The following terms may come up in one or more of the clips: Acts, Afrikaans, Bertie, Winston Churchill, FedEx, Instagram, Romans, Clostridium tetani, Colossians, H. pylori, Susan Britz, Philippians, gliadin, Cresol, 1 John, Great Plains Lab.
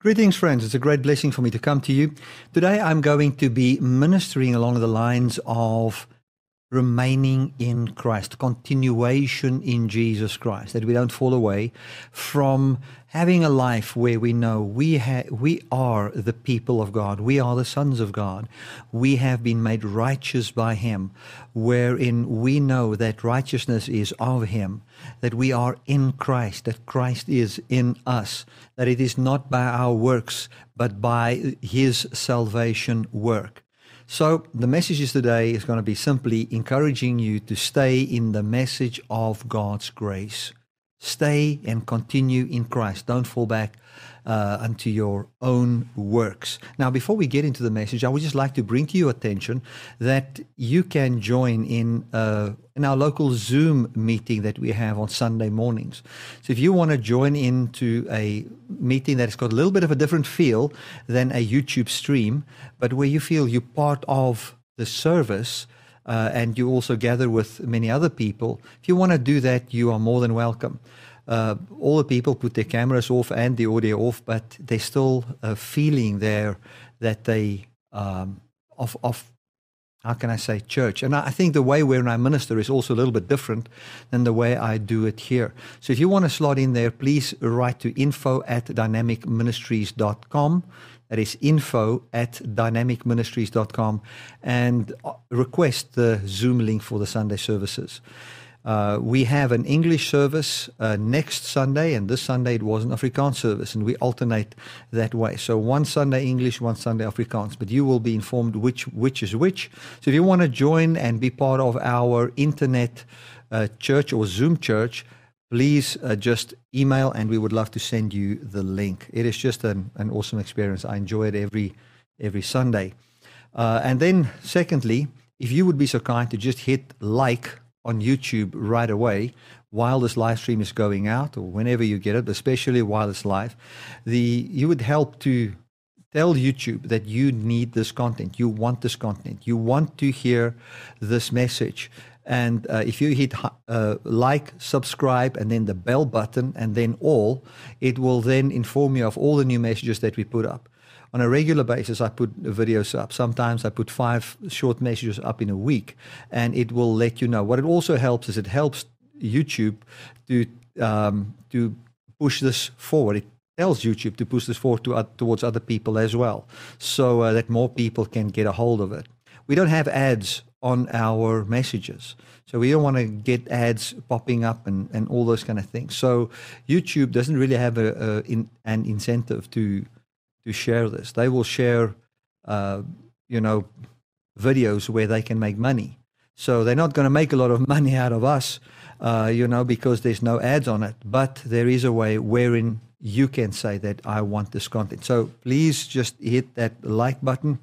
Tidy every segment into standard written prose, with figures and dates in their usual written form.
Greetings, friends. It's a great blessing for me to come to you. Today I'm going to be ministering along the lines of remaining in Christ, continuation in Jesus Christ, that we don't fall away from having a life where we know we are the people of God, we are the sons of God, we have been made righteous by Him, wherein we know that righteousness is of Him, that we are in Christ, that Christ is in us, that it is not by our works, but by His salvation work. So the message today is going to be simply encouraging you to stay in the message of God's grace. Stay and continue in Christ. Don't fall back unto your own works. Now, before we get into the message, I would just like to bring to your attention that you can join in our local Zoom meeting that we have on Sunday mornings. So if you want to join into a meeting that's got a little bit of a different feel than a YouTube stream, but where you feel you're part of the service, and you also gather with many other people, if you want to do that, you are more than welcome. All the people put their cameras off and the audio off, but there's still a feeling there that they how can I say, church. And I think the way where I minister is also a little bit different than the way I do it here. So if you want to slot in there, please write to info@dynamicministries.com. That is info@dynamicministries.com, and request the Zoom link for the Sunday services. We have an English service next Sunday, and this Sunday it was an Afrikaans service, and we alternate that way. So one Sunday English, one Sunday Afrikaans, but you will be informed which is which. So if you want to join and be part of our internet church or Zoom church, please just email, and we would love to send you the link. It is just an awesome experience. I enjoy it every Sunday. And then secondly, if you would be so kind to just hit like on YouTube right away while this live stream is going out, or whenever you get it, especially while it's live, you would help to tell YouTube that you need this content, you want this content, you want to hear this message. And if you hit like, subscribe, and then the bell button, and then all, it will then inform you of all the new messages that we put up. On a regular basis, I put videos up. Sometimes I put 5 short messages up in a week, and it will let you know. What it also helps is it helps YouTube to push this forward. It tells YouTube to push this forward towards other people as well, so that more people can get a hold of it. We don't have ads on our messages, so we don't want to get ads popping up and all those kind of things. So YouTube doesn't really have an incentive to share this. They will share, videos where they can make money. So they're not going to make a lot of money out of us, because there's no ads on it. But there is a way wherein you can say that I want this content. So please just hit that like button.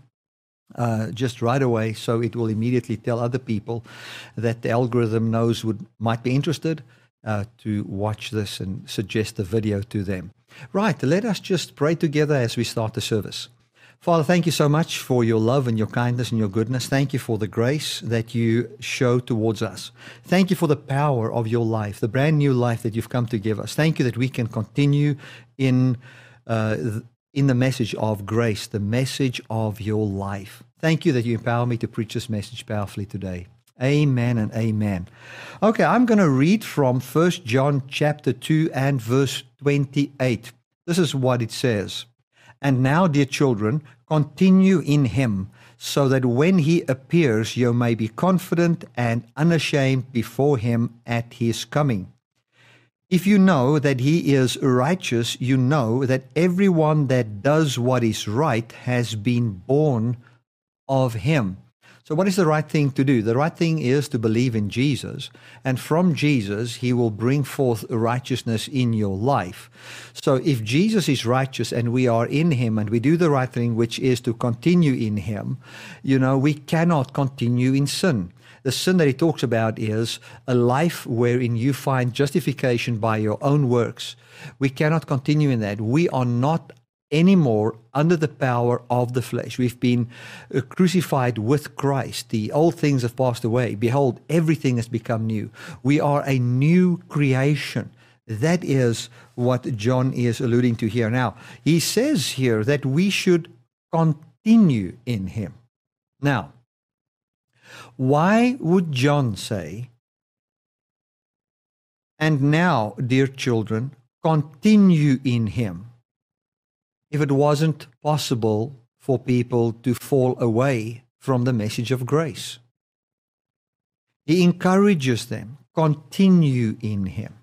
Just right away, so it will immediately tell other people that the algorithm knows might be interested to watch this and suggest the video to them. Right, let us just pray together as we start the service. Father, thank you so much for your love and your kindness and your goodness. Thank you for the grace that you show towards us. Thank you for the power of your life, the brand new life that you've come to give us. Thank you that we can continue in the message of grace, the message of your life. Thank you that you empower me to preach this message powerfully today. Amen and amen. Okay, I'm going to read from 1 John chapter 2 and verse 28. This is what it says. And now, dear children, continue in him, so that when he appears, you may be confident and unashamed before him at his coming. If you know that he is righteous, you know that everyone that does what is right has been born of him. So what is the right thing to do? The right thing is to believe in Jesus, and from Jesus he will bring forth righteousness in your life. So if Jesus is righteous and we are in him and we do the right thing, which is to continue in him, we cannot continue in sin. The sin that he talks about is a life wherein you find justification by your own works. We cannot continue in that. We are not anymore under the power of the flesh. We've been crucified with Christ. The old things have passed away. Behold, everything has become new. We are a new creation. That is what John is alluding to here. Now, he says here that we should continue in him. Now, why would John say, and now, dear children, continue in him, if it wasn't possible for people to fall away from the message of grace? He encourages them, continue in him.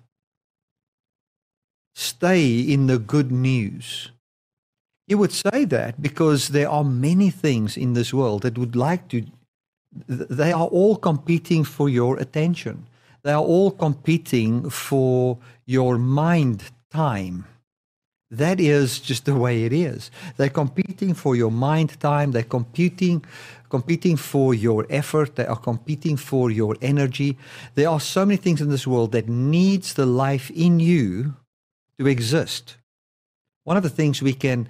Stay in the good news. He would say that because there are many things in this world that would like to, they are all competing for your attention. They are all competing for your mind time. That is just the way it is. They're competing for your mind time. They're competing for your effort. They are competing for your energy. There are so many things in this world that needs the life in you to exist. One of the things we can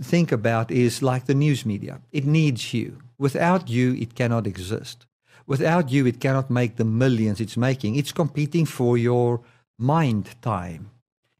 think about is like the news media. It needs you. Without you, it cannot exist. Without you, it cannot make the millions it's making. It's competing for your mind time.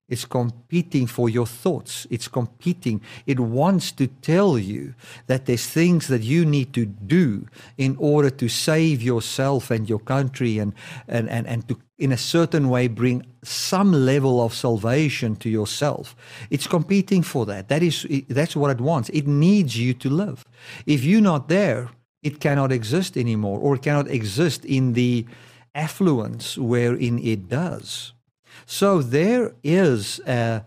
It's competing for your thoughts. It's competing. It wants to tell you that there's things that you need to do in order to save yourself and your country and to, in a certain way, bring some level of salvation to yourself. It's competing for that. That's what it wants. It needs you to live. If you're not there, it cannot exist anymore, or it cannot exist in the affluence wherein it does. So there is a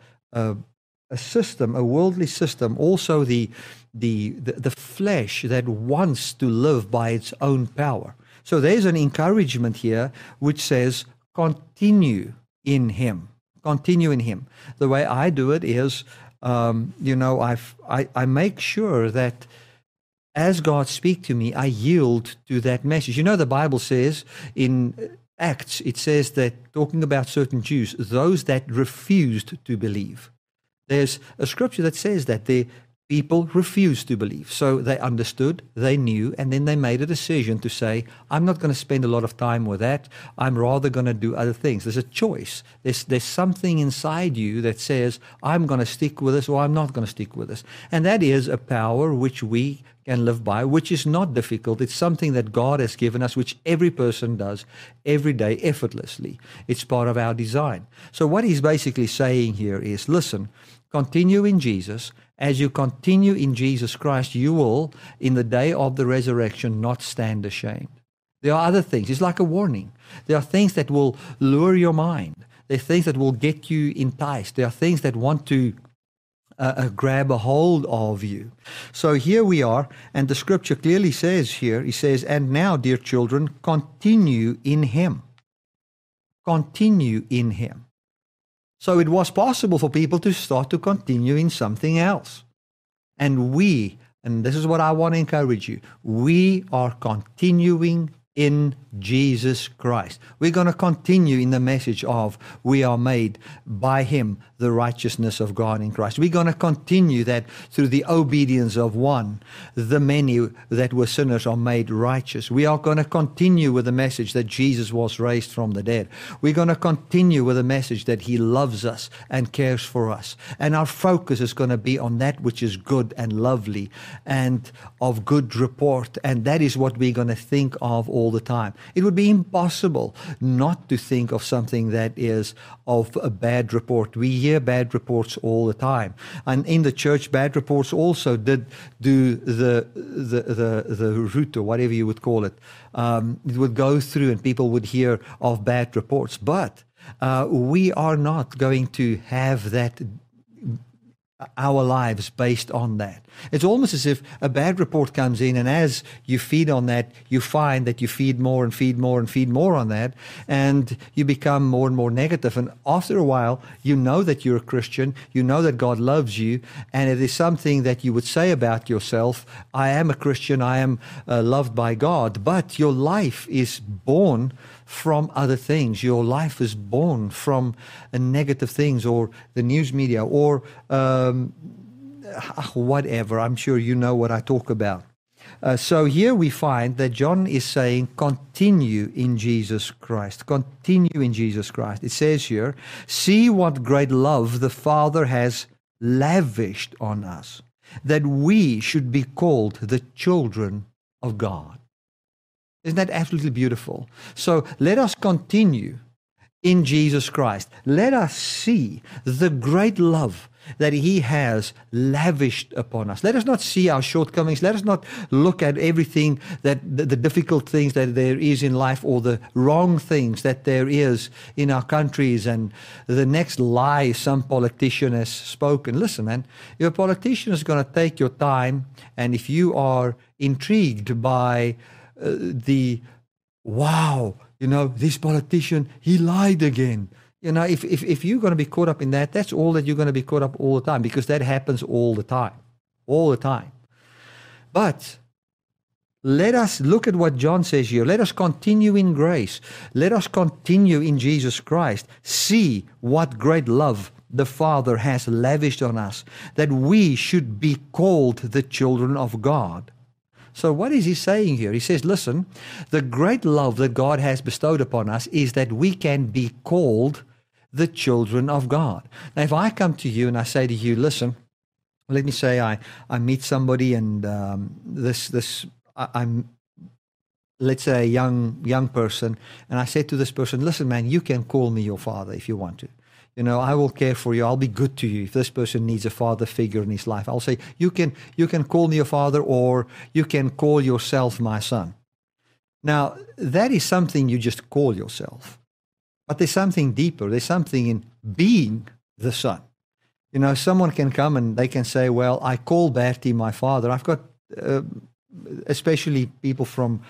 system, a worldly system, also the flesh that wants to live by its own power. So there's an encouragement here which says, continue in him. Continue in him. The way I do it is, I make sure that as God speaks to me, I yield to that message. You know, the Bible says in Acts, it says that, talking about certain Jews, those that refused to believe. There's a scripture that says that the people refused to believe. So they understood, they knew, and then they made a decision to say, I'm not going to spend a lot of time with that. I'm rather going to do other things. There's a choice. There's something inside you that says, I'm going to stick with this or I'm not going to stick with this. And that is a power which we can live by, which is not difficult. It's something that God has given us, which every person does every day effortlessly. It's part of our design. So what he's basically saying here is, listen, continue in Jesus. As you continue in Jesus Christ, you will, in the day of the resurrection, not stand ashamed. There are other things. It's like a warning. There are things that will lure your mind. There are things that will get you enticed. There are things that want to grab a hold of you. So here we are, and the scripture clearly says here, he says, and now, dear children, continue in him. Continue in him. So it was possible for people to start to continue in something else. And we, and this is what I want to encourage you, we are continuing in Jesus Christ. We're going to continue in the message of we are made by him, the righteousness of God in Christ. We're going to continue that through the obedience of one. The many that were sinners are made righteous. We are going to continue with the message that Jesus was raised from the dead. We're going to continue with the message that he loves us and cares for us. And our focus is going to be on that which is good and lovely and of good report. And that is what we're going to think of all the time. It would be impossible not to think of something that is of a bad report. We hear bad reports all the time, and in the church, bad reports also did do the route, or whatever you would call it. It would go through, and people would hear of bad reports. But we are not going to have that. Our lives based on that. It's almost as if a bad report comes in, and as you feed on that, you find that you feed more and feed more and feed more on that, and you become more and more negative. And after a while, you know that you're a Christian, you know that God loves you, and it is something that you would say about yourself, I am a Christian, I am loved by God, but your life is born from other things. Your life is born from negative things, or the news media, or whatever. I'm sure you know what I talk about. So here we find that John is saying, continue in Jesus Christ. Continue in Jesus Christ. It says here, see what great love the Father has lavished on us, that we should be called the children of God. Isn't that absolutely beautiful? So let us continue in Jesus Christ. Let us see the great love that he has lavished upon us. Let us not see our shortcomings. Let us not look at everything, that the difficult things that there is in life, or the wrong things that there is in our countries, and the next lie some politician has spoken. Listen, man, your politician is going to take your time, and if you are intrigued by the, wow, you know, this politician, he lied again. You know, if you're going to be caught up in that, that's all that you're going to be caught up all the time, because that happens all the time, all the time. But let us look at what John says here. Let us continue in grace. Let us continue in Jesus Christ. See what great love the Father has lavished on us, that we should be called the children of God. So what is he saying here? He says, listen, the great love that God has bestowed upon us is that we can be called the children of God. Now, if I come to you and I say to you, listen, let me say I meet somebody, and I'm, let's say, a young person, and I say to this person, listen, man, you can call me your father if you want to. You know, I will care for you. I'll be good to you. If this person needs a father figure in his life, I'll say, you can call me your father, or you can call yourself my son. Now, that is something you just call yourself. But there's something deeper. There's something in being the son. You know, someone can come and they can say, well, I call Bertie my father. I've got, especially people from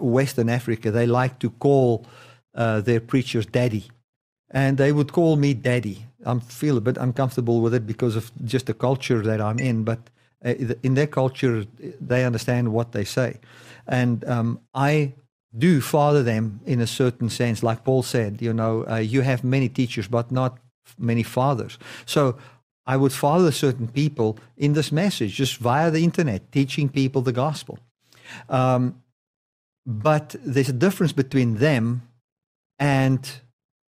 Western Africa, they like to call their preachers daddy. And they would call me daddy. I feel a bit uncomfortable with it because of just the culture that I'm in. But in their culture, they understand what they say. And I do father them in a certain sense. Like Paul said, you know, you have many teachers, but not many fathers. So I would father certain people in this message, just via the internet, teaching people the gospel. But there's a difference between them and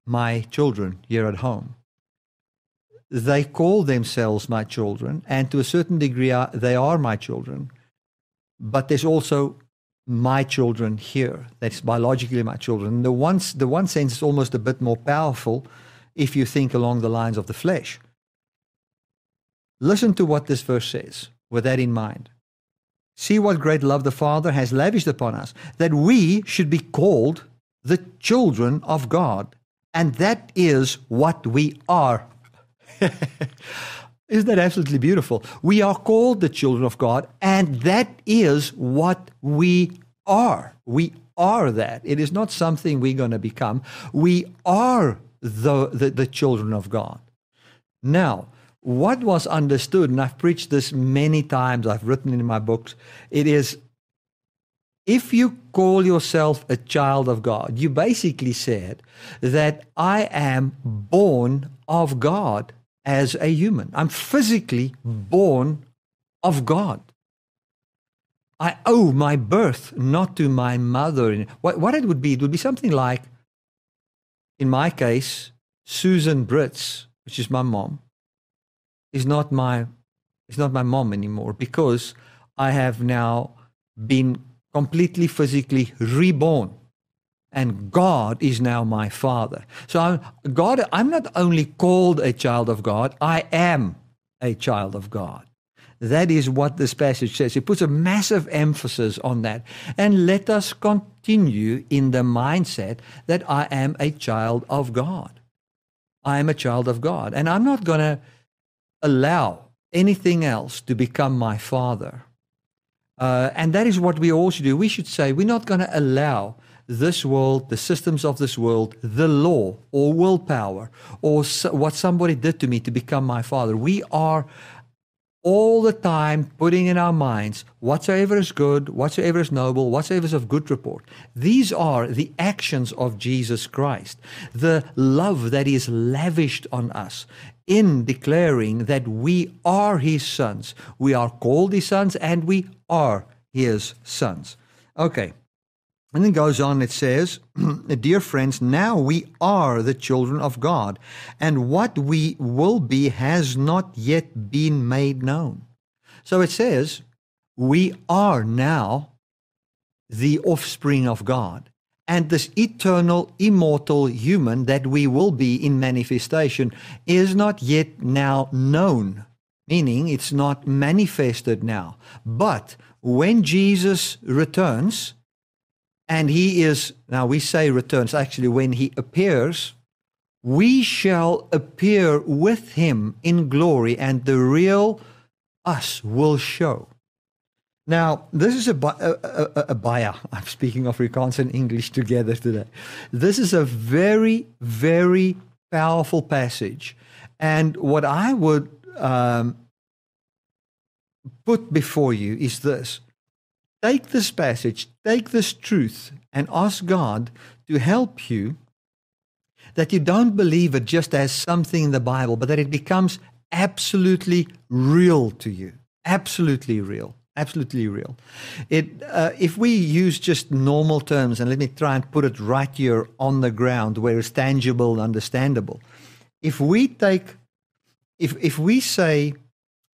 my children here at home. They call themselves my children, and to a certain degree they are my children, but there's also my children here. That's biologically my children. The one sense is almost a bit more powerful if you think along the lines of the flesh. Listen to what this verse says with that in mind. See what great love the Father has lavished upon us, that we should be called the children of God. And that is what we are. Isn't that absolutely beautiful? We are called the children of God, and that is what we are. We are that. It is not something we're going to become. We are the children of God. Now, what was understood, and I've preached this many times, I've written it in my books, it is, if you call yourself a child of God, you basically said that I am born of God as a human. I'm physically born of God. I owe my birth not to my mother. What it would be something like, in my case, Susan Britz, which is my mom, is not my mom anymore, because I have now been completely physically reborn, and God is now my Father. So I'm not only called a child of God, I am a child of God. That is what this passage says. It puts a massive emphasis on that. And let us continue in the mindset that I am a child of God. I am a child of God, and I'm not going to allow anything else to become my Father. And that is what we all should do. We should say, we're not going to allow this world, the systems of this world, the law or willpower or what somebody did to me to become my father. We are all the time putting in our minds whatsoever is good, whatsoever is noble, whatsoever is of good report. These are the actions of Jesus Christ, the love that is lavished on us, in declaring that we are his sons. We are called his sons, and we are his sons. Okay. And then goes on, it says, dear friends, now we are the children of God, and what we will be has not yet been made known. So it says, we are now the offspring of God, and this eternal, immortal human that we will be in manifestation is not yet now known, meaning it's not manifested now. But when Jesus returns, and he is, now we say returns, actually when he appears, we shall appear with him in glory, and the real us will show. Now, this is a baya. I'm speaking Afrikaans and English together today. This is a very, very powerful passage. And what I would put before you is this. Take this passage, take this truth, and ask God to help you that you don't believe it just as something in the Bible, but that it becomes absolutely real to you. Absolutely real. Absolutely real. If we use just normal terms, and let me try and put it right here on the ground where it's tangible and understandable. If we say,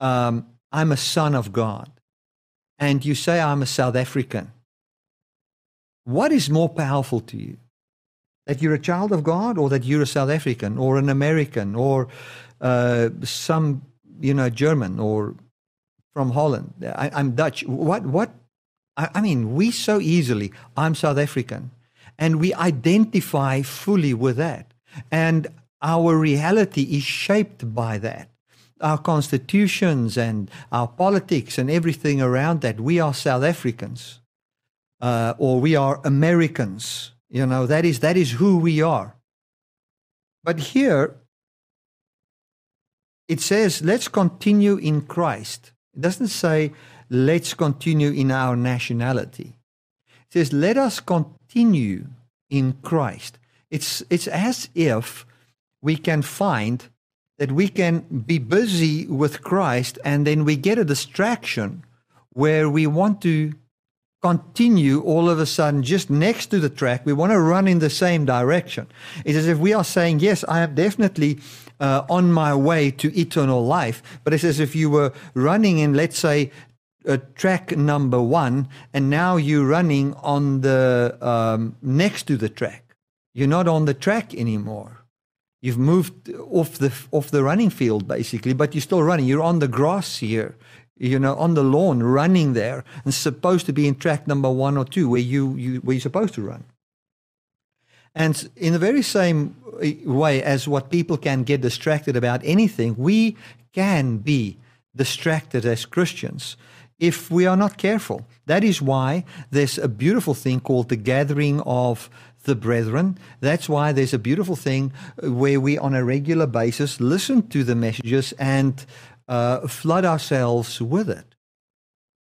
I'm a son of God, and you say, I'm a South African, what is more powerful to you? That you're a child of God, or that you're a South African, or an American, or German, or from Holland? I'm Dutch. I mean, we so easily, I'm South African, and we identify fully with that. And our reality is shaped by that. Our constitutions and our politics and everything around that, we are South Africans or we are Americans. You know, that is who we are. But here it says, let's continue in Christ. It doesn't say, let's continue in our nationality. It says, let us continue in Christ. It's as if we can find that we can be busy with Christ, and then we get a distraction where we want to continue all of a sudden just next to the track. We want to run in the same direction. It's as if we are saying, yes, I am definitely on my way to eternal life. But it's as if you were running in, let's say, track number one, and now you're running on the next to the track. You're not on the track anymore. You've moved off the running field, basically, but you're still running. You're on the grass here, on the lawn, running there, and supposed to be in track number 1 or 2, where you're supposed to run. And in the very same way as what people can get distracted about anything, we can be distracted as Christians if we are not careful. That is why there's a beautiful thing called the gathering of the brethren. That's why there's a beautiful thing where we on a regular basis listen to the messages and flood ourselves with it.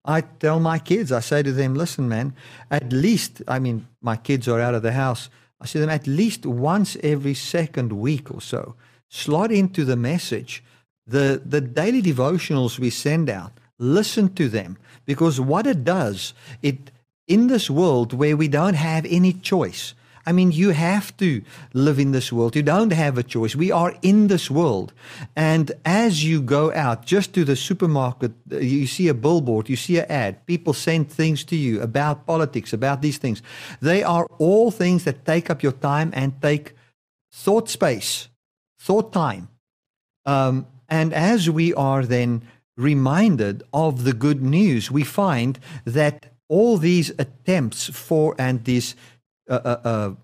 I tell my kids, I say to them, listen, man, at least, I mean, my kids are out of the house. I say to them, at least once every second week or so, slot into the message. The daily devotionals we send out, listen to them, because what it does, it in this world where we don't have any choice. I mean, you have to live in this world. You don't have a choice. We are in this world. And as you go out, just to the supermarket, you see a billboard, you see an ad, people send things to you about politics, about these things. They are all things that take up your time and take thought space, thought time. And as we are then reminded of the good news, we find that all these attempts for and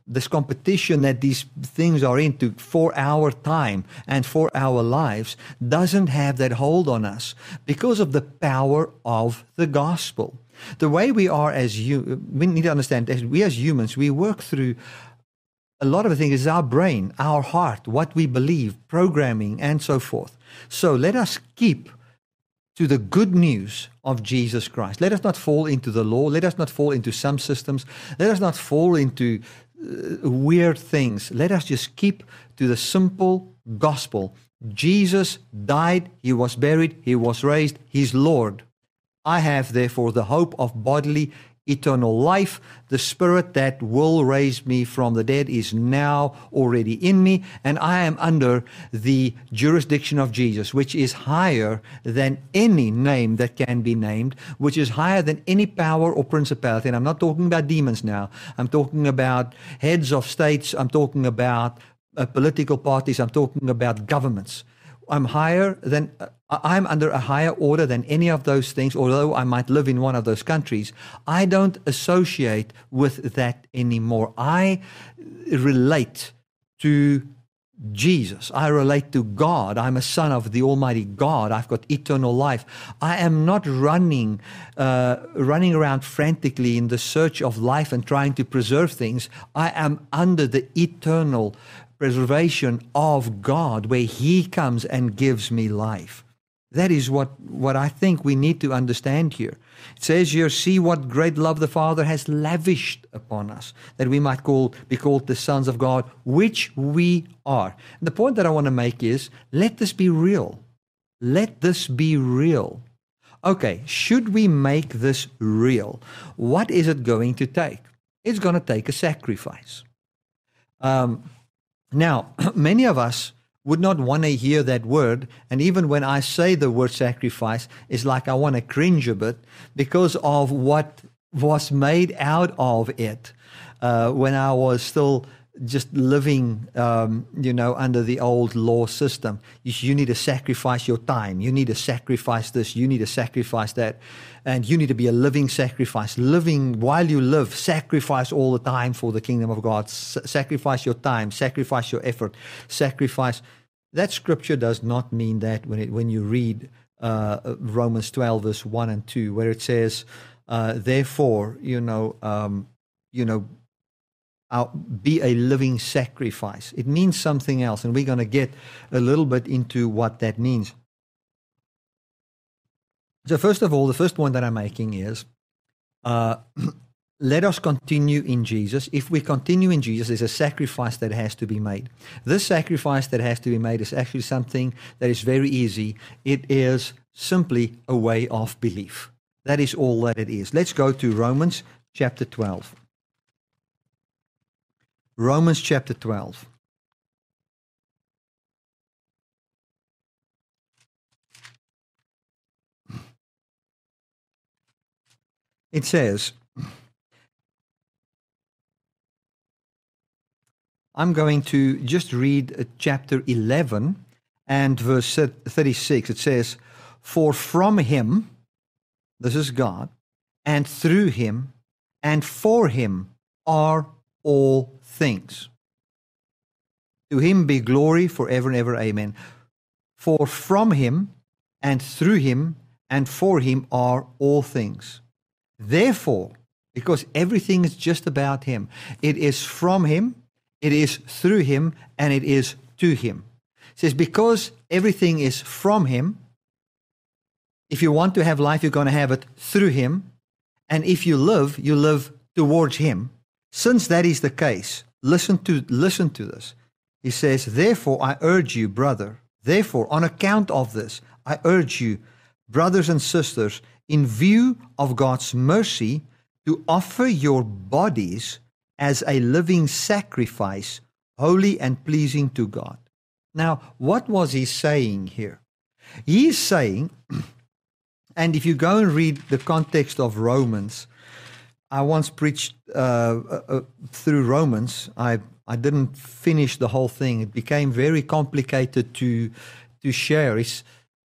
this competition that these things are into for our time and for our lives doesn't have that hold on us because of the power of the gospel. The way we are we need to understand, we as humans, we work through a lot of the things is our brain, our heart, what we believe, programming, and so forth. So let us keep to the good news of Jesus Christ. Let us not fall into the law. Let us not fall into some systems. Let us not fall into weird things. Let us just keep to the simple gospel. Jesus died. He was buried. He was raised. He's Lord. I have therefore the hope of bodily eternal life. The Spirit that will raise me from the dead is now already in me, and I am under the jurisdiction of Jesus, which is higher than any name that can be named, which is higher than any power or principality. And I'm not talking about demons now. I'm talking about heads of states. I'm talking about political parties. I'm talking about governments. I'm under a higher order than any of those things, although I might live in one of those countries. I don't associate with that anymore. I relate to Jesus. I relate to God. I'm a son of the Almighty God. I've got eternal life. I am not running around frantically in the search of life and trying to preserve things. I am under the eternal preservation of God, where He comes and gives me life. That is what I think we need to understand here. It says here, see what great love the Father has lavished upon us, that we might be called the sons of God, which we are. And the point that I want to make is, let this be real. Let this be real. Okay, should we make this real? What is it going to take? It's going to take a sacrifice. Now, many of us would not want to hear that word, and even when I say the word sacrifice, it's like I want to cringe a bit because of what was made out of it when I was still just living, under the old law system. You need to sacrifice your time. You need to sacrifice this. You need to sacrifice that. And you need to be a living sacrifice. Living while you live, sacrifice all the time for the kingdom of God. Sacrifice your time. Sacrifice your effort. Sacrifice. That scripture does not mean that when you read Romans 12, verse 1 and 2, where it says, therefore, be a living sacrifice. It means something else, and we're going to get a little bit into what that means. So first of all, the first point that I'm making is, let us continue in Jesus. If we continue in Jesus, there's a sacrifice that has to be made. This sacrifice that has to be made is actually something that is very easy. It is simply a way of belief. That is all that it is. Let's go to Romans chapter 12. Romans chapter 12. It says, I'm going to just read chapter 11 and verse 36. It says, for from Him, this is God, and through Him, and for Him are all things. To Him be glory forever and ever. Amen. For from Him and through Him and for Him are all things. Therefore, because everything is just about Him, it is from Him, it is through Him, and it is to Him. It says, because everything is from Him, if you want to have life, you're going to have it through Him. And if you live, you live towards Him. Since that is the case, listen to this. He says, therefore, I urge you, brother. Therefore, on account of this, I urge you, brothers and sisters, in view of God's mercy, to offer your bodies as a living sacrifice, holy and pleasing to God. Now, what was he saying here? He's saying, and if you go and read the context of Romans, I once preached through Romans. I didn't finish the whole thing. It became very complicated to share.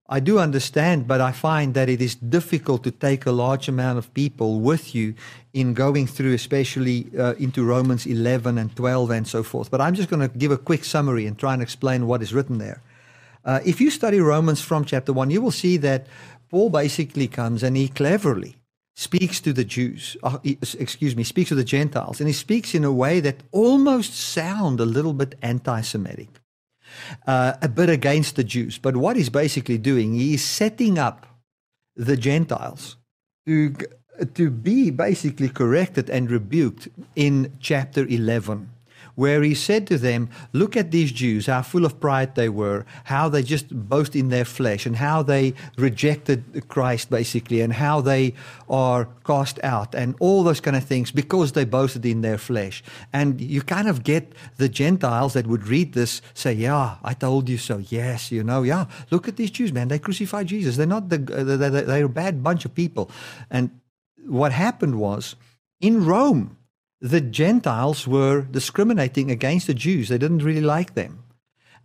I do understand, but I find that it is difficult to take a large amount of people with you in going through, especially into Romans 11 and 12 and so forth. But I'm just going to give a quick summary and try and explain what is written there. If you study Romans from chapter 1, you will see that Paul basically comes and he cleverly speaks to the Jews, speaks to the Gentiles, and he speaks in a way that almost sound a little bit anti-Semitic, a bit against the Jews. But what he's basically doing, he is setting up the Gentiles to be basically corrected and rebuked in chapter 11, where he said to them, look at these Jews, how full of pride they were, how they just boast in their flesh, and how they rejected Christ, basically, and how they are cast out, and all those kind of things, because they boasted in their flesh. And you kind of get the Gentiles that would read this say, yeah, I told you so, yes, you know, yeah, look at these Jews, man, they crucified Jesus. They're not they're a bad bunch of people. And what happened was, in Rome, the Gentiles were discriminating against the Jews. They didn't really like them.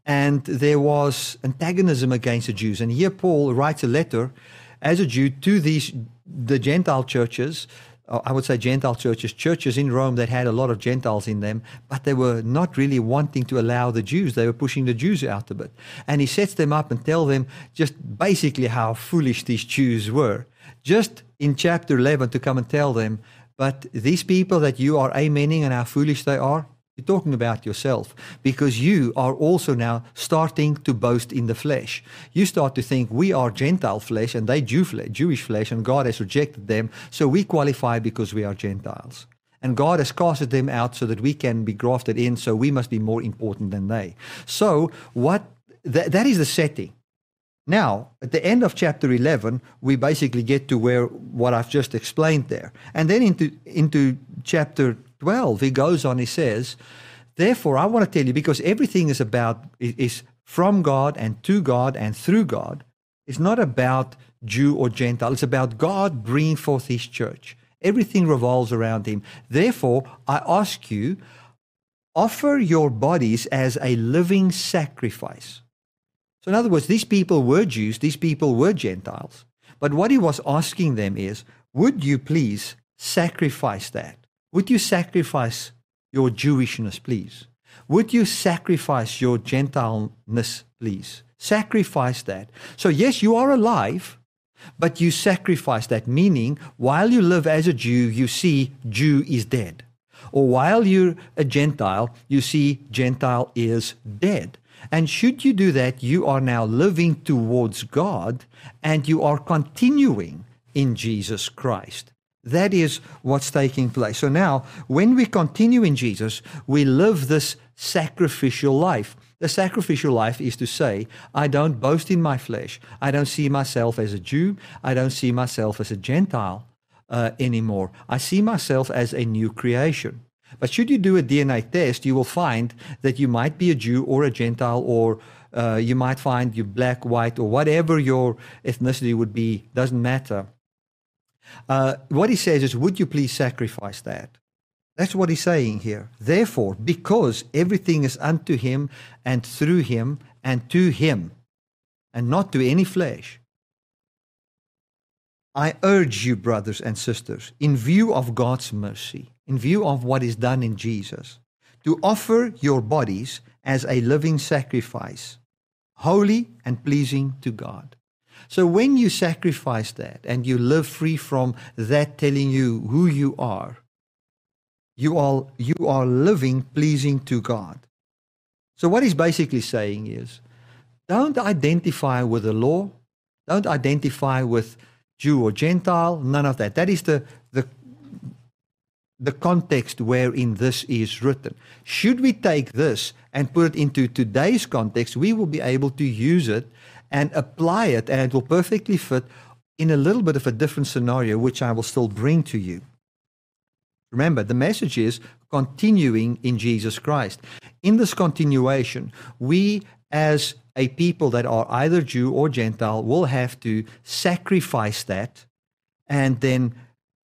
And there was antagonism against the Jews. And here Paul writes a letter as a Jew to the Gentile churches. I would say Gentile churches, churches in Rome that had a lot of Gentiles in them, but they were not really wanting to allow the Jews. They were pushing the Jews out a bit. And he sets them up and tells them just basically how foolish these Jews were. Just in chapter 11 to come and tell them, but these people that you are amening and how foolish they are, you're talking about yourself, because you are also now starting to boast in the flesh. You start to think we are Gentile flesh and they Jewish flesh, and God has rejected them, so we qualify because we are Gentiles. And God has casted them out so that we can be grafted in, so we must be more important than they. So what that is the setting. Now, at the end of chapter 11, we basically get to where what I've just explained there. And then into chapter 12, he goes on, he says, therefore, I want to tell you, because everything is from God and to God and through God. It's not about Jew or Gentile. It's about God bringing forth his church. Everything revolves around him. Therefore, I ask you, offer your bodies as a living sacrifice. So in other words, these people were Jews, these people were Gentiles. But what he was asking them is, would you please sacrifice that? Would you sacrifice your Jewishness, please? Would you sacrifice your Gentileness, please? Sacrifice that. So yes, you are alive, but you sacrifice that, meaning while you live as a Jew, you see Jew is dead. Or while you're a Gentile, you see Gentile is dead. And should you do that, you are now living towards God, and you are continuing in Jesus Christ. That is what's taking place. So now, when we continue in Jesus, we live this sacrificial life. The sacrificial life is to say, I don't boast in my flesh. I don't see myself as a Jew. I don't see myself as a Gentile anymore. I see myself as a new creation. But should you do a DNA test, you will find that you might be a Jew or a Gentile, or you might find you're black, white, or whatever your ethnicity would be, doesn't matter. What he says is, would you please sacrifice that? That's what he's saying here. Therefore, because everything is unto him and through him and to him, and not to any flesh, I urge you, brothers and sisters, in view of God's mercy, in view of what is done in Jesus, to offer your bodies as a living sacrifice, holy and pleasing to God. So when you sacrifice that and you live free from that telling you who you are living pleasing to God. So what he's basically saying is, don't identify with the law, don't identify with Jew or Gentile, none of that. That is the context wherein this is written. Should we take this and put it into today's context, we will be able to use it and apply it, and it will perfectly fit in a little bit of a different scenario, which I will still bring to you. Remember, the message is continuing in Jesus Christ. In this continuation, we as a people that are either Jew or Gentile will have to sacrifice that, and then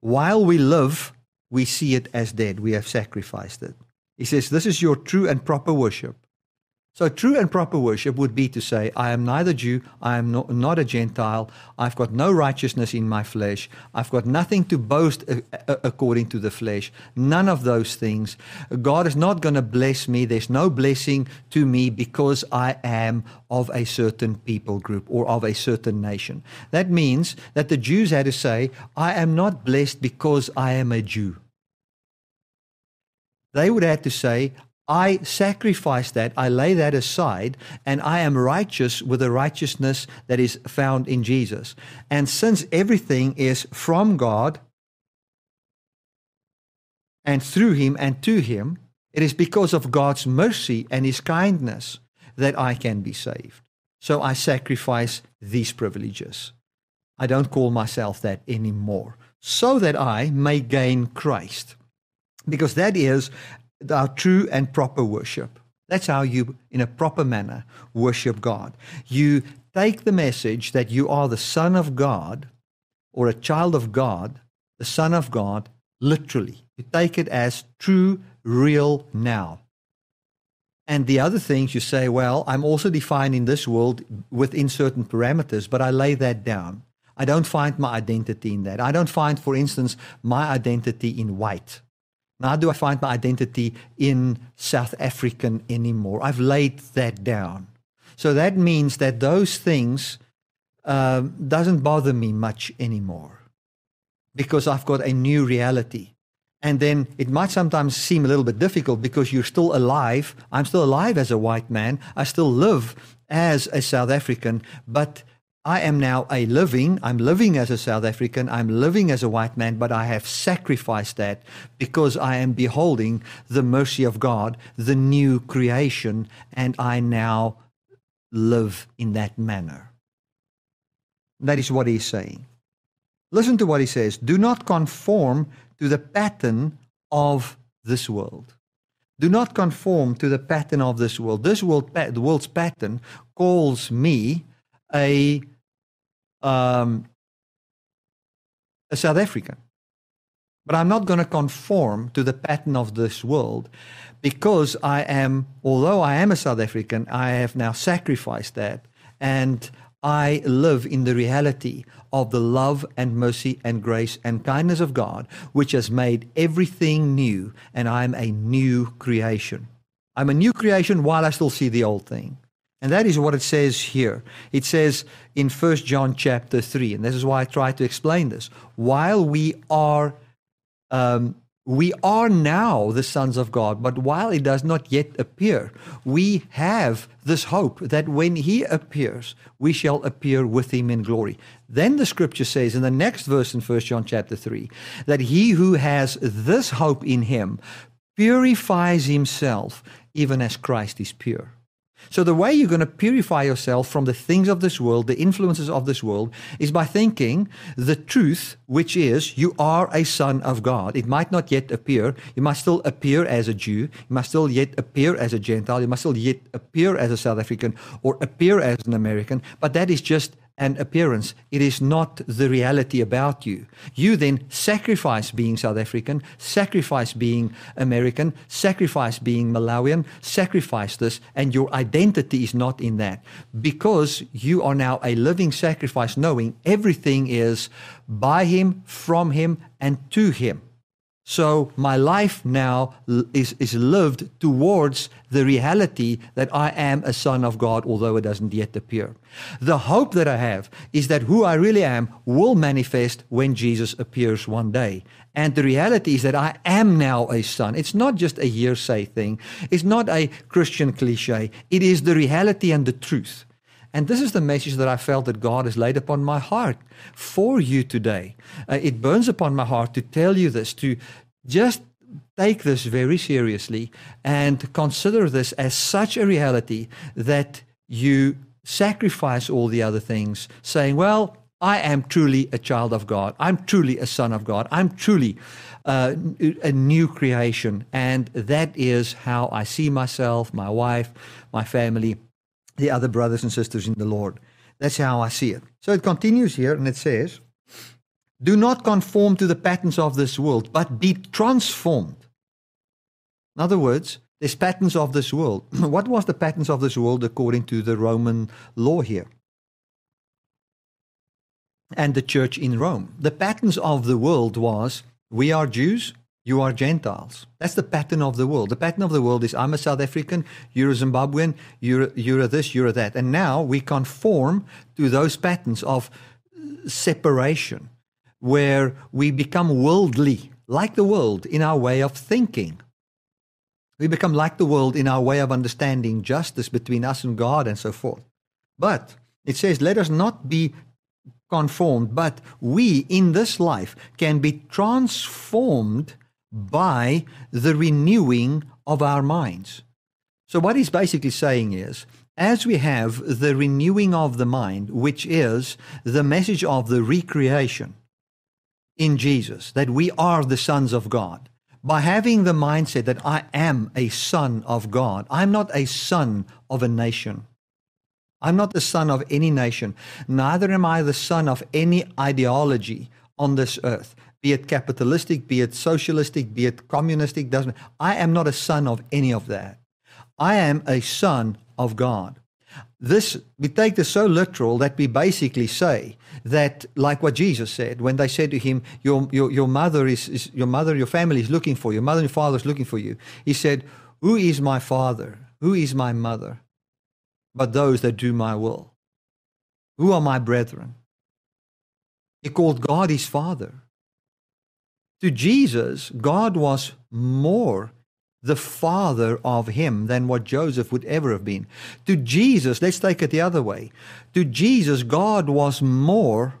while we live, we see it as dead. We have sacrificed it. He says, this is your true and proper worship. So true and proper worship would be to say, I am neither Jew, I am not a Gentile, I've got no righteousness in my flesh, I've got nothing to boast according to the flesh, none of those things. God is not going to bless me, there's no blessing to me because I am of a certain people group or of a certain nation. That means that the Jews had to say, I am not blessed because I am a Jew. They would have to say, I sacrifice that, I lay that aside, and I am righteous with the righteousness that is found in Jesus. And since everything is from God and through him and to him, It is because of God's mercy and His kindness that I can be saved. So I sacrifice these privileges. I don't call myself that anymore, so that I may gain Christ, because that is our true and proper worship. That's how you, in a proper manner, worship God. You take the message that you are the Son of God or a child of God, the Son of God, literally. You take it as true, real now. And the other things you say, well, I'm also defined in this world within certain parameters, but I lay that down. I don't find my identity in that. I don't find, for instance, my identity in white. Now, do I find my identity in South African anymore? I've laid that down. So that means that those things doesn't bother me much anymore, because I've got a new reality. And then it might sometimes seem a little bit difficult because you're still alive. I'm still alive as a white man. I still live as a South African, but I am now I'm living as a South African, I'm living as a white man, but I have sacrificed that because I am beholding the mercy of God, the new creation, and I now live in that manner. That is what he's saying. Listen to what he says. Do not conform to the pattern of this world. Do not conform to the pattern of this world. This world, the world's pattern calls me a South African. But I'm not going to conform to the pattern of this world because although I am a South African, I have now sacrificed that, and I live in the reality of the love and mercy and grace and kindness of God, which has made everything new, and I'm a new creation. I'm a new creation while I still see the old thing. And that is what it says here. It says in 1 John chapter 3, and this is why I try to explain this. While we are now the sons of God, but while it does not yet appear, we have this hope that when He appears, we shall appear with Him in glory. Then the Scripture says in the next verse in 1 John chapter 3, that he who has this hope in Him purifies himself even as Christ is pure. So the way you're going to purify yourself from the things of this world, the influences of this world, is by thinking the truth, which is you are a son of God. It might not yet appear. You must still appear as a Jew. You must still yet appear as a Gentile. You must still yet appear as a South African or appear as an American. But that is just an appearance. It is not the reality about you. You then sacrifice being South African, sacrifice being American, sacrifice being Malawian, sacrifice this, and your identity is not in that, because you are now a living sacrifice, knowing everything is by Him, from Him, and to Him. So my life now is lived towards the reality that I am a son of God, although it doesn't yet appear. The hope that I have is that who I really am will manifest when Jesus appears one day. And the reality is that I am now a son. It's not just a hearsay thing. It's not a Christian cliche. It is the reality and the truth. And this is the message that I felt that God has laid upon my heart for you today. It burns upon my heart to tell you this, to just take this very seriously and consider this as such a reality that you sacrifice all the other things, saying, well, I am truly a child of God. I'm truly a son of God. I'm truly a new creation. And that is how I see myself, my wife, my family, the other brothers and sisters in the Lord. That's how I see it. So it continues here and it says, do not conform to the patterns of this world, but be transformed. In other words, there's patterns of this world. What was the patterns of this world according to the Roman law here and the church in Rome? The patterns of the world was, we are Jews, you are Gentiles. That's the pattern of the world. The pattern of the world is I'm a South African, you're a Zimbabwean, you're a this, you're a that. And now we conform to those patterns of separation, where we become worldly, like the world in our way of thinking. We become like the world in our way of understanding justice between us and God and so forth. But it says, let us not be conformed, but we in this life can be transformed by the renewing of our minds. So what he's basically saying is, as we have the renewing of the mind, which is the message of the recreation in Jesus, that we are the sons of God, by having the mindset that I am a son of God, I'm not a son of a nation. I'm not the son of any nation. Neither am I the son of any ideology on this earth, be it capitalistic, be it socialistic, be it communistic. Doesn't I am not a son of any of that. I am a son of God. This, we take this so literal that we basically say that, like what Jesus said, when they said to him, your family is looking for you, your mother and your father is looking for you. He said, who is my father? Who is my mother? But those that do my will. Who are my brethren? He called God his father. To Jesus, God was more the father of him than what Joseph would ever have been. To Jesus, let's take it the other way. To Jesus, God was more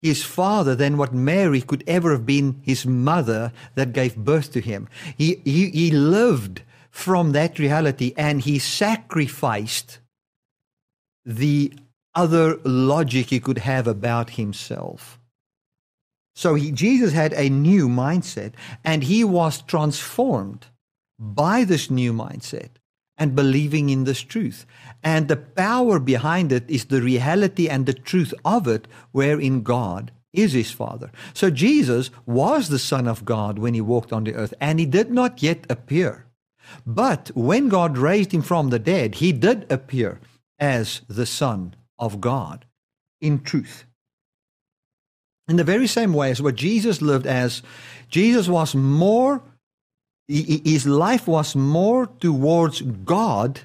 his father than what Mary could ever have been his mother that gave birth to him. He lived from that reality, and he sacrificed the other logic he could have about himself. So Jesus had a new mindset, and he was transformed by this new mindset and believing in this truth. And the power behind it is the reality and the truth of it, wherein God is his Father. So Jesus was the Son of God when he walked on the earth, and he did not yet appear. But when God raised him from the dead, he did appear as the Son of God in truth. In the very same way as what Jesus lived as, Jesus was more, his life was more towards God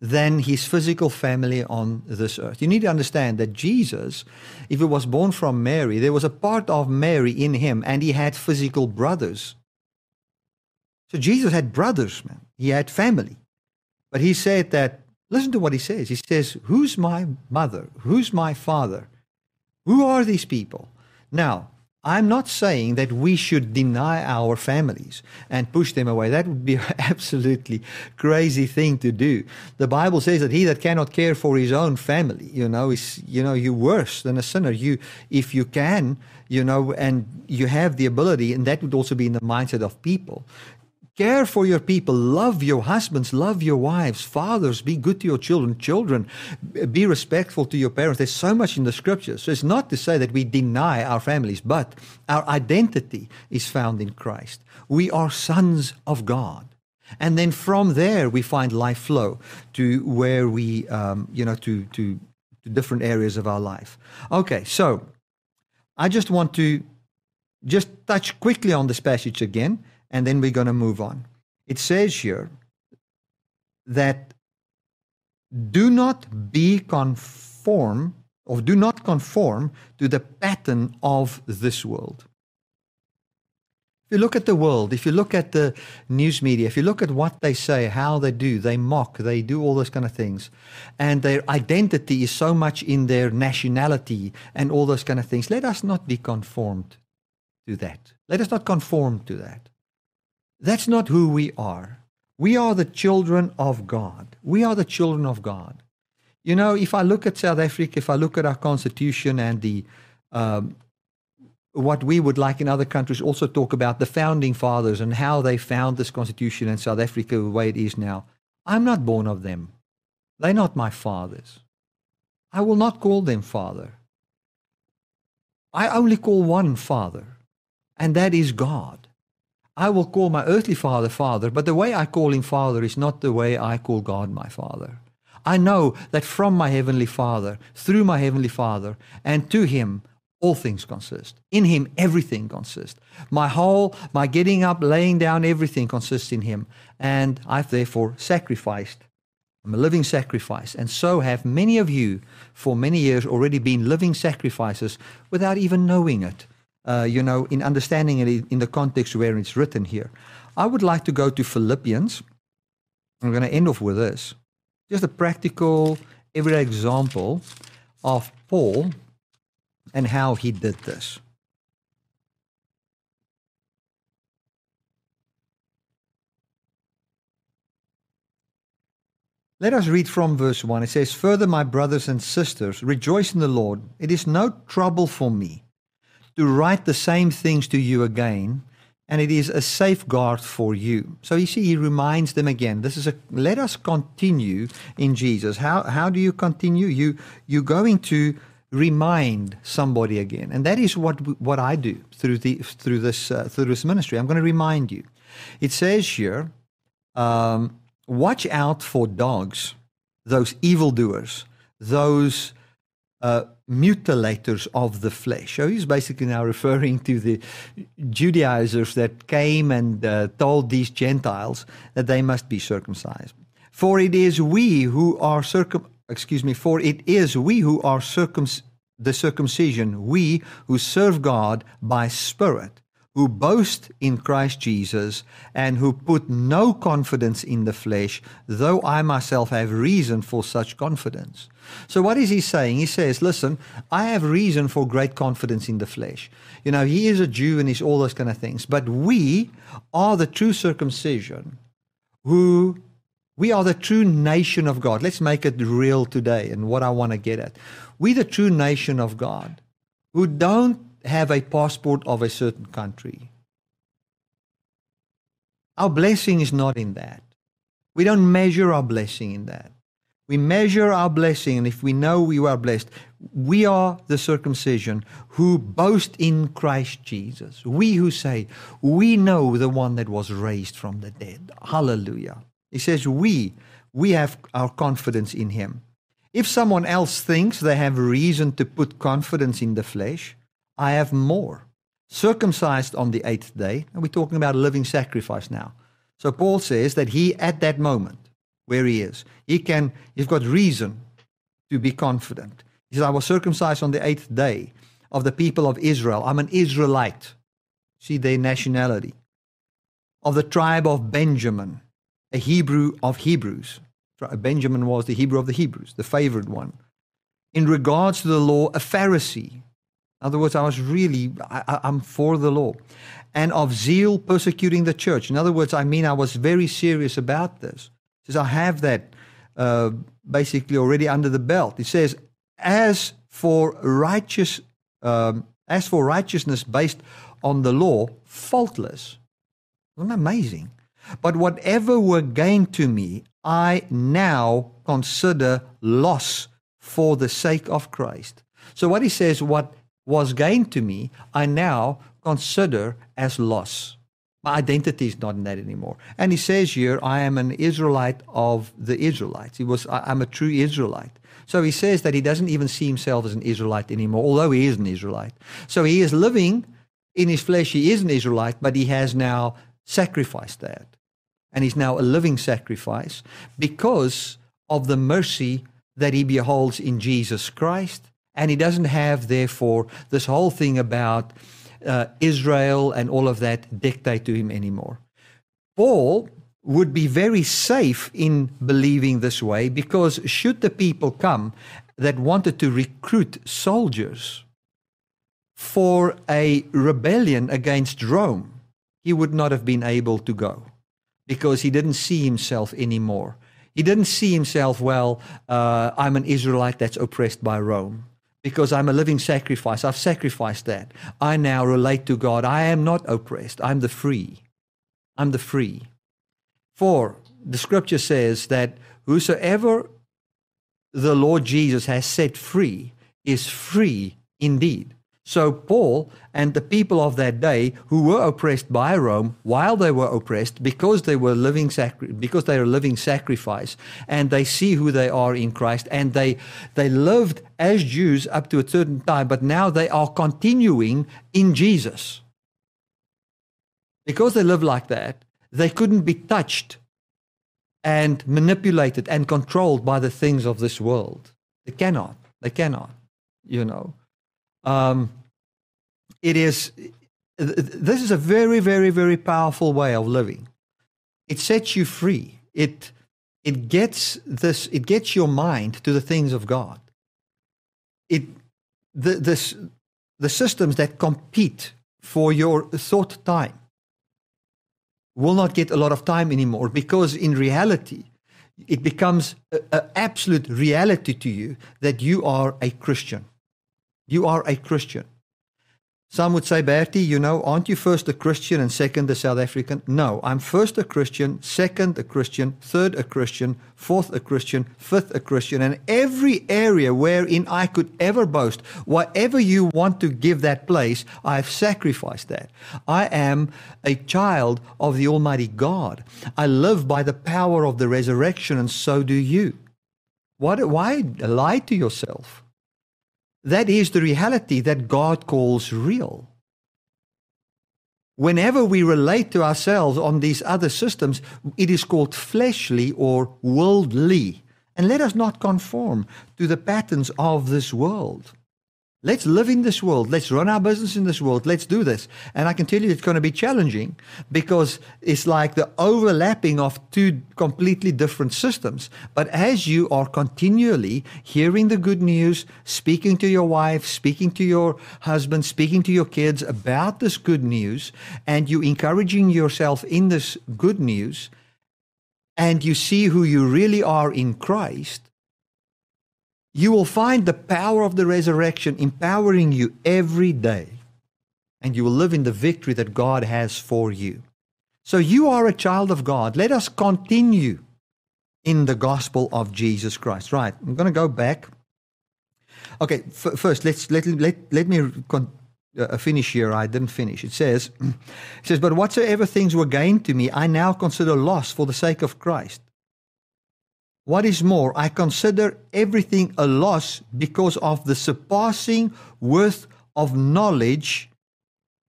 than his physical family on this earth. You need to understand that Jesus, if he was born from Mary, there was a part of Mary in him, and he had physical brothers. So Jesus had brothers, man. He had family. But he said that, listen to what he says. He says, who's my mother? Who's my father? Who are these people? Now, I'm not saying that we should deny our families and push them away. That would be an absolutely crazy thing to do. The Bible says that he that cannot care for his own family, is, you're worse than a sinner. If you can, and you have the ability, and that would also be in the mindset of people. Care for your people, love your husbands, love your wives, fathers, be good to your children, be respectful to your parents. There's so much in the scriptures. So it's not to say that we deny our families, but our identity is found in Christ. We are sons of God. And then from there, we find life flow to where we, to different areas of our life. Okay, so I just want to just touch quickly on this passage again, and then we're going to move on. It says here that do not conform to the pattern of this world. If you look at the world, if you look at the news media, if you look at what they say, how they do, they mock, they do all those kind of things. And their identity is so much in their nationality and all those kind of things. Let us not be conformed to that. Let us not conform to that. That's not who we are. We are the children of God. We are the children of God. If I look at South Africa, if I look at our constitution and the what we would, like in other countries, also talk about the founding fathers and how they found this constitution in South Africa the way it is now. I'm not born of them. They're not my fathers. I will not call them father. I only call one father, and that is God. I will call my earthly father, father, but the way I call him father is not the way I call God my father. I know that from my heavenly father, through my heavenly father, and to him, all things consist. In him, everything consists. My getting up, laying down, everything consists in him. And I've therefore sacrificed. I'm a living sacrifice. And so have many of you for many years already been living sacrifices without even knowing it. In understanding it in the context where it's written here. I would like to go to Philippians. I'm going to end off with this. Just a practical, everyday example of Paul and how he did this. Let us read from verse 1. It says, "Further, my brothers and sisters, rejoice in the Lord. It is no trouble for me to write the same things to you again, and it is a safeguard for you." So you see, he reminds them again. This is a let us continue in Jesus. How do you continue? You're going to remind somebody again, and that is what I do through this ministry. I'm going to remind you. It says here, watch out for dogs, those evildoers, those mutilators of the flesh. So he's basically now referring to the Judaizers that came and told these Gentiles that they must be circumcised. For it is we who are the circumcision, we who serve God by Spirit, who boast in Christ Jesus, and who put no confidence in the flesh, though I myself have reason for such confidence. So what is he saying? He says, listen, I have reason for great confidence in the flesh. You know, he is a Jew and he's all those kind of things. But we are the true circumcision, we are the true nation of God. Let's make it real today and what I want to get at. We the true nation of God, who don't have a passport of a certain country. Our blessing is not in that. We don't measure our blessing in that. We measure our blessing, and if we know we are blessed, we are the circumcision who boast in Christ Jesus. We who say, we know the one that was raised from the dead. Hallelujah. He says, we have our confidence in him. If someone else thinks they have reason to put confidence in the flesh, I have more. Circumcised on the eighth day, and we're talking about a living sacrifice now. So Paul says that he, at that moment where he is, he's got reason to be confident. He says, I was circumcised on the eighth day of the people of Israel. I'm an Israelite. See their nationality. Of the tribe of Benjamin, a Hebrew of Hebrews. Benjamin was the Hebrew of the Hebrews, the favored one. In regards to the law, a Pharisee. In other words, I'm for the law. And of zeal persecuting the church. In other words, I was very serious about this. It says, I have that basically already under the belt. It says, as for righteousness based on the law, faultless. Isn't that amazing? But whatever were gain to me, I now consider loss for the sake of Christ. So what he says, what was gained to me, I now consider as loss. My identity is not in that anymore. And he says here, I am an Israelite of the Israelites. I'm a true Israelite. So he says that he doesn't even see himself as an Israelite anymore, although he is an Israelite. So he is living in his flesh. He is an Israelite, but he has now sacrificed that. And he's now a living sacrifice because of the mercy that he beholds in Jesus Christ. And he doesn't have, therefore, this whole thing about Israel and all of that dictate to him anymore. Paul would be very safe in believing this way, because should the people come that wanted to recruit soldiers for a rebellion against Rome, he would not have been able to go, because he didn't see himself anymore. He didn't see himself, I'm an Israelite that's oppressed by Rome. Because I'm a living sacrifice. I've sacrificed that. I now relate to God. I am not oppressed. I'm the free. I'm the free. For the scripture says that whosoever the Lord Jesus has set free is free indeed. So Paul and the people of that day who were oppressed by Rome, while they were oppressed, because they are a living sacrifice, and they see who they are in Christ, and they lived as Jews up to a certain time, but now they are continuing in Jesus. Because they live like that, they couldn't be touched and manipulated and controlled by the things of this world. They cannot. They cannot, you know. This is a very, very, very powerful way of living. It sets you free. It gets your mind to the things of God. The systems that compete for your thought time will not get a lot of time anymore, because in reality, it becomes an absolute reality to you that you are a Christian. You are a Christian. Some would say, Bertie, you know, aren't you first a Christian and second a South African? No, I'm first a Christian, second a Christian, third a Christian, fourth a Christian, fifth a Christian. And every area wherein I could ever boast, whatever you want to give that place, I've sacrificed that. I am a child of the Almighty God. I live by the power of the resurrection, and so do you. Why lie to yourself? That is the reality that God calls real. Whenever we relate to ourselves on these other systems, it is called fleshly or worldly. And let us not conform to the patterns of this world. Let's live in this world. Let's run our business in this world. Let's do this. And I can tell you it's going to be challenging, because it's like the overlapping of two completely different systems. But as you are continually hearing the good news, speaking to your wife, speaking to your husband, speaking to your kids about this good news, and you encouraging yourself in this good news, and you see who you really are in Christ, you will find the power of the resurrection empowering you every day, and you will live in the victory that God has for you. So you are a child of God. Let us continue in the gospel of Jesus Christ. Right, I'm going to go back. Okay, first, let me finish here. I didn't finish. It says, but whatsoever things were gain to me, I now consider loss for the sake of Christ. What is more, I consider everything a loss because of the surpassing worth of knowledge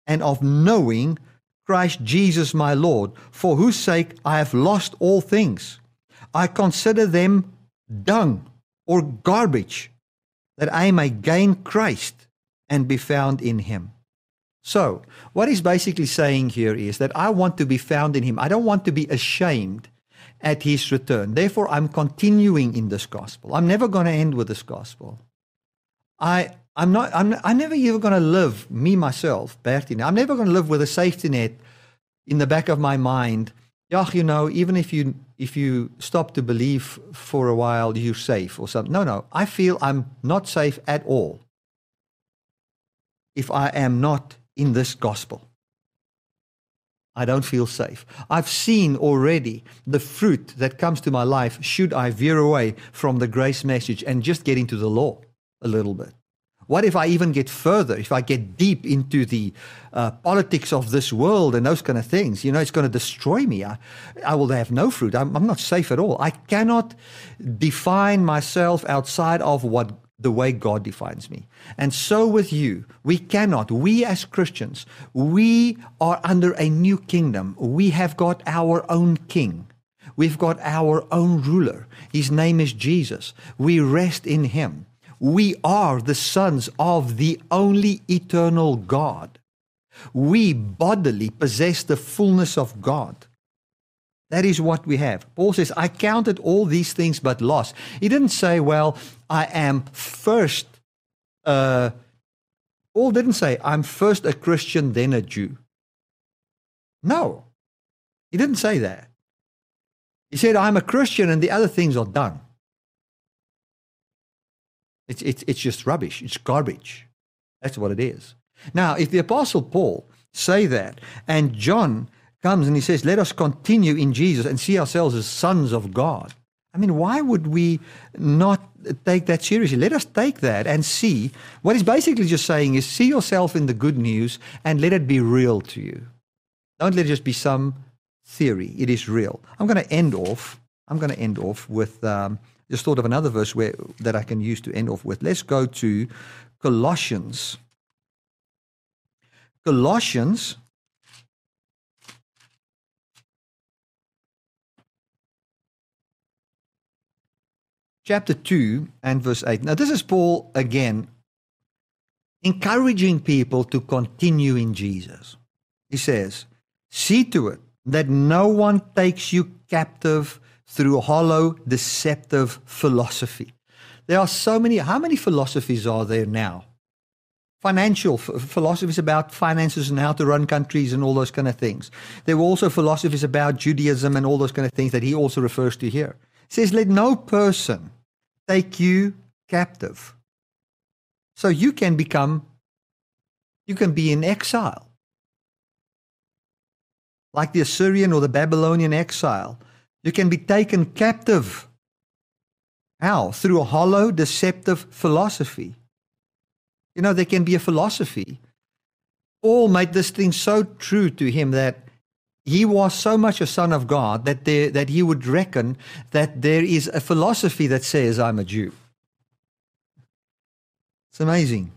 and of knowing Christ Jesus my Lord, for whose sake I have lost all things. I consider them dung or garbage, that I may gain Christ and be found in him. So, what he's basically saying here is that I want to be found in him. I don't want to be ashamed at his return. Therefore, I'm continuing in this gospel. I'm never going to end with this gospel. I'm never even going to live, me, myself, Bertie, I'm never going to live with a safety net in the back of my mind. Yeah, you know, even if you stop to believe for a while, you're safe or something. No, I feel I'm not safe at all if I am not in this gospel. I don't feel safe. I've seen already the fruit that comes to my life should I veer away from the grace message and just get into the law a little bit. What if I even get further, if I get deep into the politics of this world and those kind of things? You know, it's going to destroy me. I will have no fruit. I'm not safe at all. I cannot define myself outside of the way God defines me. And so with you, we cannot. We as Christians, we are under a new kingdom. We have got our own king. We've got our own ruler. His name is Jesus. We rest in him. We are the sons of the only eternal God. We bodily possess the fullness of God. That is what we have. Paul says, I counted all these things but loss. He didn't say, well, I am first. Paul didn't say, I'm first a Christian, then a Jew. No, he didn't say that. He said, I'm a Christian and the other things are done. It's just rubbish. It's garbage. That's what it is. Now, if the Apostle Paul say that, and John comes and he says, let us continue in Jesus and see ourselves as sons of God. I mean, why would we not take that seriously? Let us take that and see. What he's basically just saying is, see yourself in the good news and let it be real to you. Don't let it just be some theory. It is real. I'm going to end off with just thought of another verse that I can use to end off with. Let's go to Colossians. Chapter 2 and verse 8. Now, this is Paul again encouraging people to continue in Jesus. He says, see to it that no one takes you captive through hollow, deceptive philosophy. There are so many. How many philosophies are there now? Financial philosophies about finances and how to run countries and all those kind of things. There were also philosophies about Judaism and all those kind of things that he also refers to here. says, let no person take you captive. So you can be in exile. Like the Assyrian or the Babylonian exile, you can be taken captive. How? Through a hollow, deceptive philosophy. You know, there can be a philosophy. Paul made this thing so true to him that he was so much a son of God that he would reckon that there is a philosophy that says, I'm a Jew. It's amazing.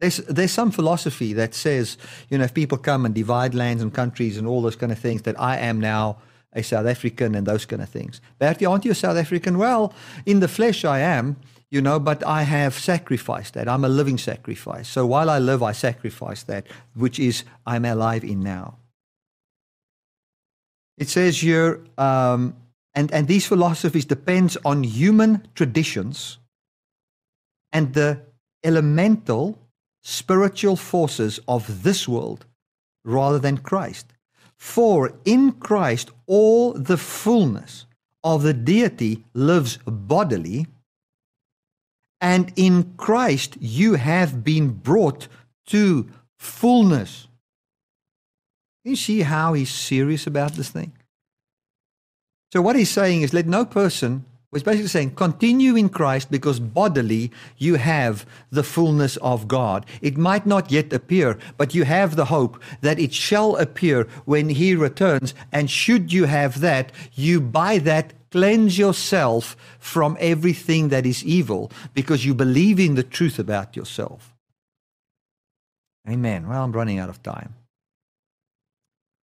There's some philosophy that says, you know, if people come and divide lands and countries and all those kind of things, that I am now a South African and those kind of things. Bertie, aren't you a South African? Well, in the flesh I am, you know, but I have sacrificed that. I'm a living sacrifice. So while I live, I sacrifice that, which is I'm alive in now. It says here, and these philosophies depends on human traditions and the elemental spiritual forces of this world rather than Christ. For in Christ all the fullness of the deity lives bodily, and in Christ you have been brought to fullness. You see how he's serious about this thing? So what he's saying is, let no person, he's basically saying, continue in Christ, because bodily you have the fullness of God. It might not yet appear, but you have the hope that it shall appear when he returns. And should you have that, you by that cleanse yourself from everything that is evil, because you believe in the truth about yourself. Amen. Well, I'm running out of time.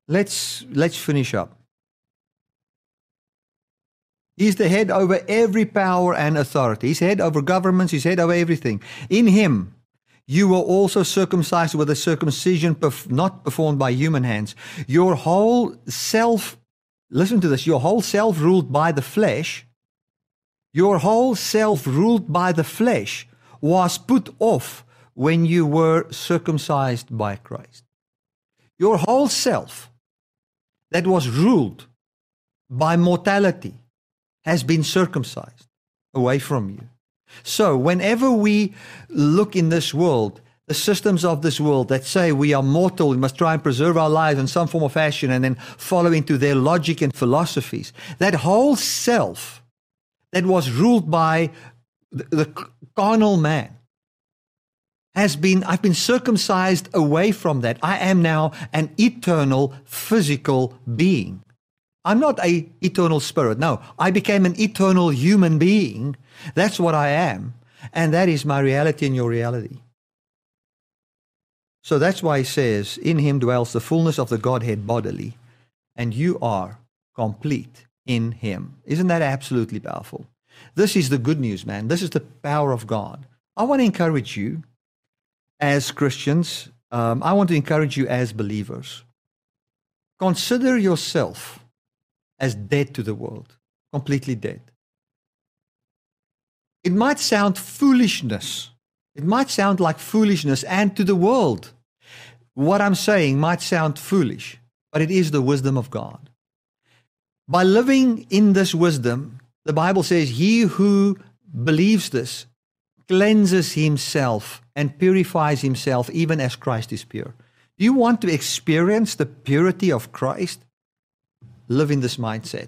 Let's finish up. He's the head over every power and authority. He's head over governments. He's head over everything. In him, you were also circumcised with a circumcision not performed by human hands. Your whole self, listen to this, your whole self ruled by the flesh, your whole self ruled by the flesh was put off when you were circumcised by Christ. Your whole self that was ruled by mortality has been circumcised away from you. So whenever we look in this world, the systems of this world that say we are mortal, we must try and preserve our lives in some form or fashion and then follow into their logic and philosophies, that whole self that was ruled by the carnal man, I've been circumcised away from that. I am now an eternal physical being. I'm not an eternal spirit. No, I became an eternal human being. That's what I am. And that is my reality and your reality. So that's why he says, in him dwells the fullness of the Godhead bodily, and you are complete in him. Isn't that absolutely powerful? This is the good news, man. This is the power of God. I want to encourage you. As Christians, I want to encourage you as believers. Consider yourself as dead to the world, completely dead. It might sound foolishness. It might sound like foolishness, and to the world, what I'm saying might sound foolish, but it is the wisdom of God. By living in this wisdom, the Bible says, he who believes this cleanses himself and purifies himself even as Christ is pure. Do you want to experience the purity of Christ? Live in this mindset.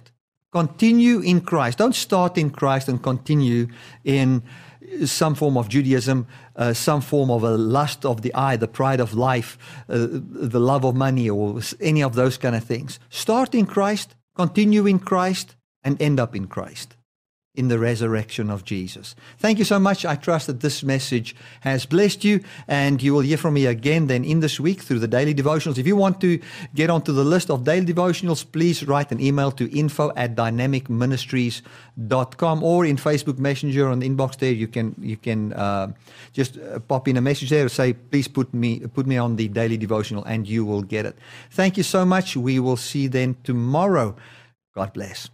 Continue in Christ. Don't start in Christ and continue in some form of Judaism, some form of a lust of the eye, the pride of life, the love of money, or any of those kind of things. Start in Christ, continue in Christ, and end up in Christ, in the resurrection of Jesus. Thank you so much. I trust that this message has blessed you, and you will hear from me again then in this week through the daily devotionals. If you want to get onto the list of daily devotionals, please write an email to info@dynamicministries.com, or in Facebook Messenger on the inbox there, you can just pop in a message there and say, please put me on the daily devotional, and you will get it. Thank you so much. We will see you then tomorrow. God bless.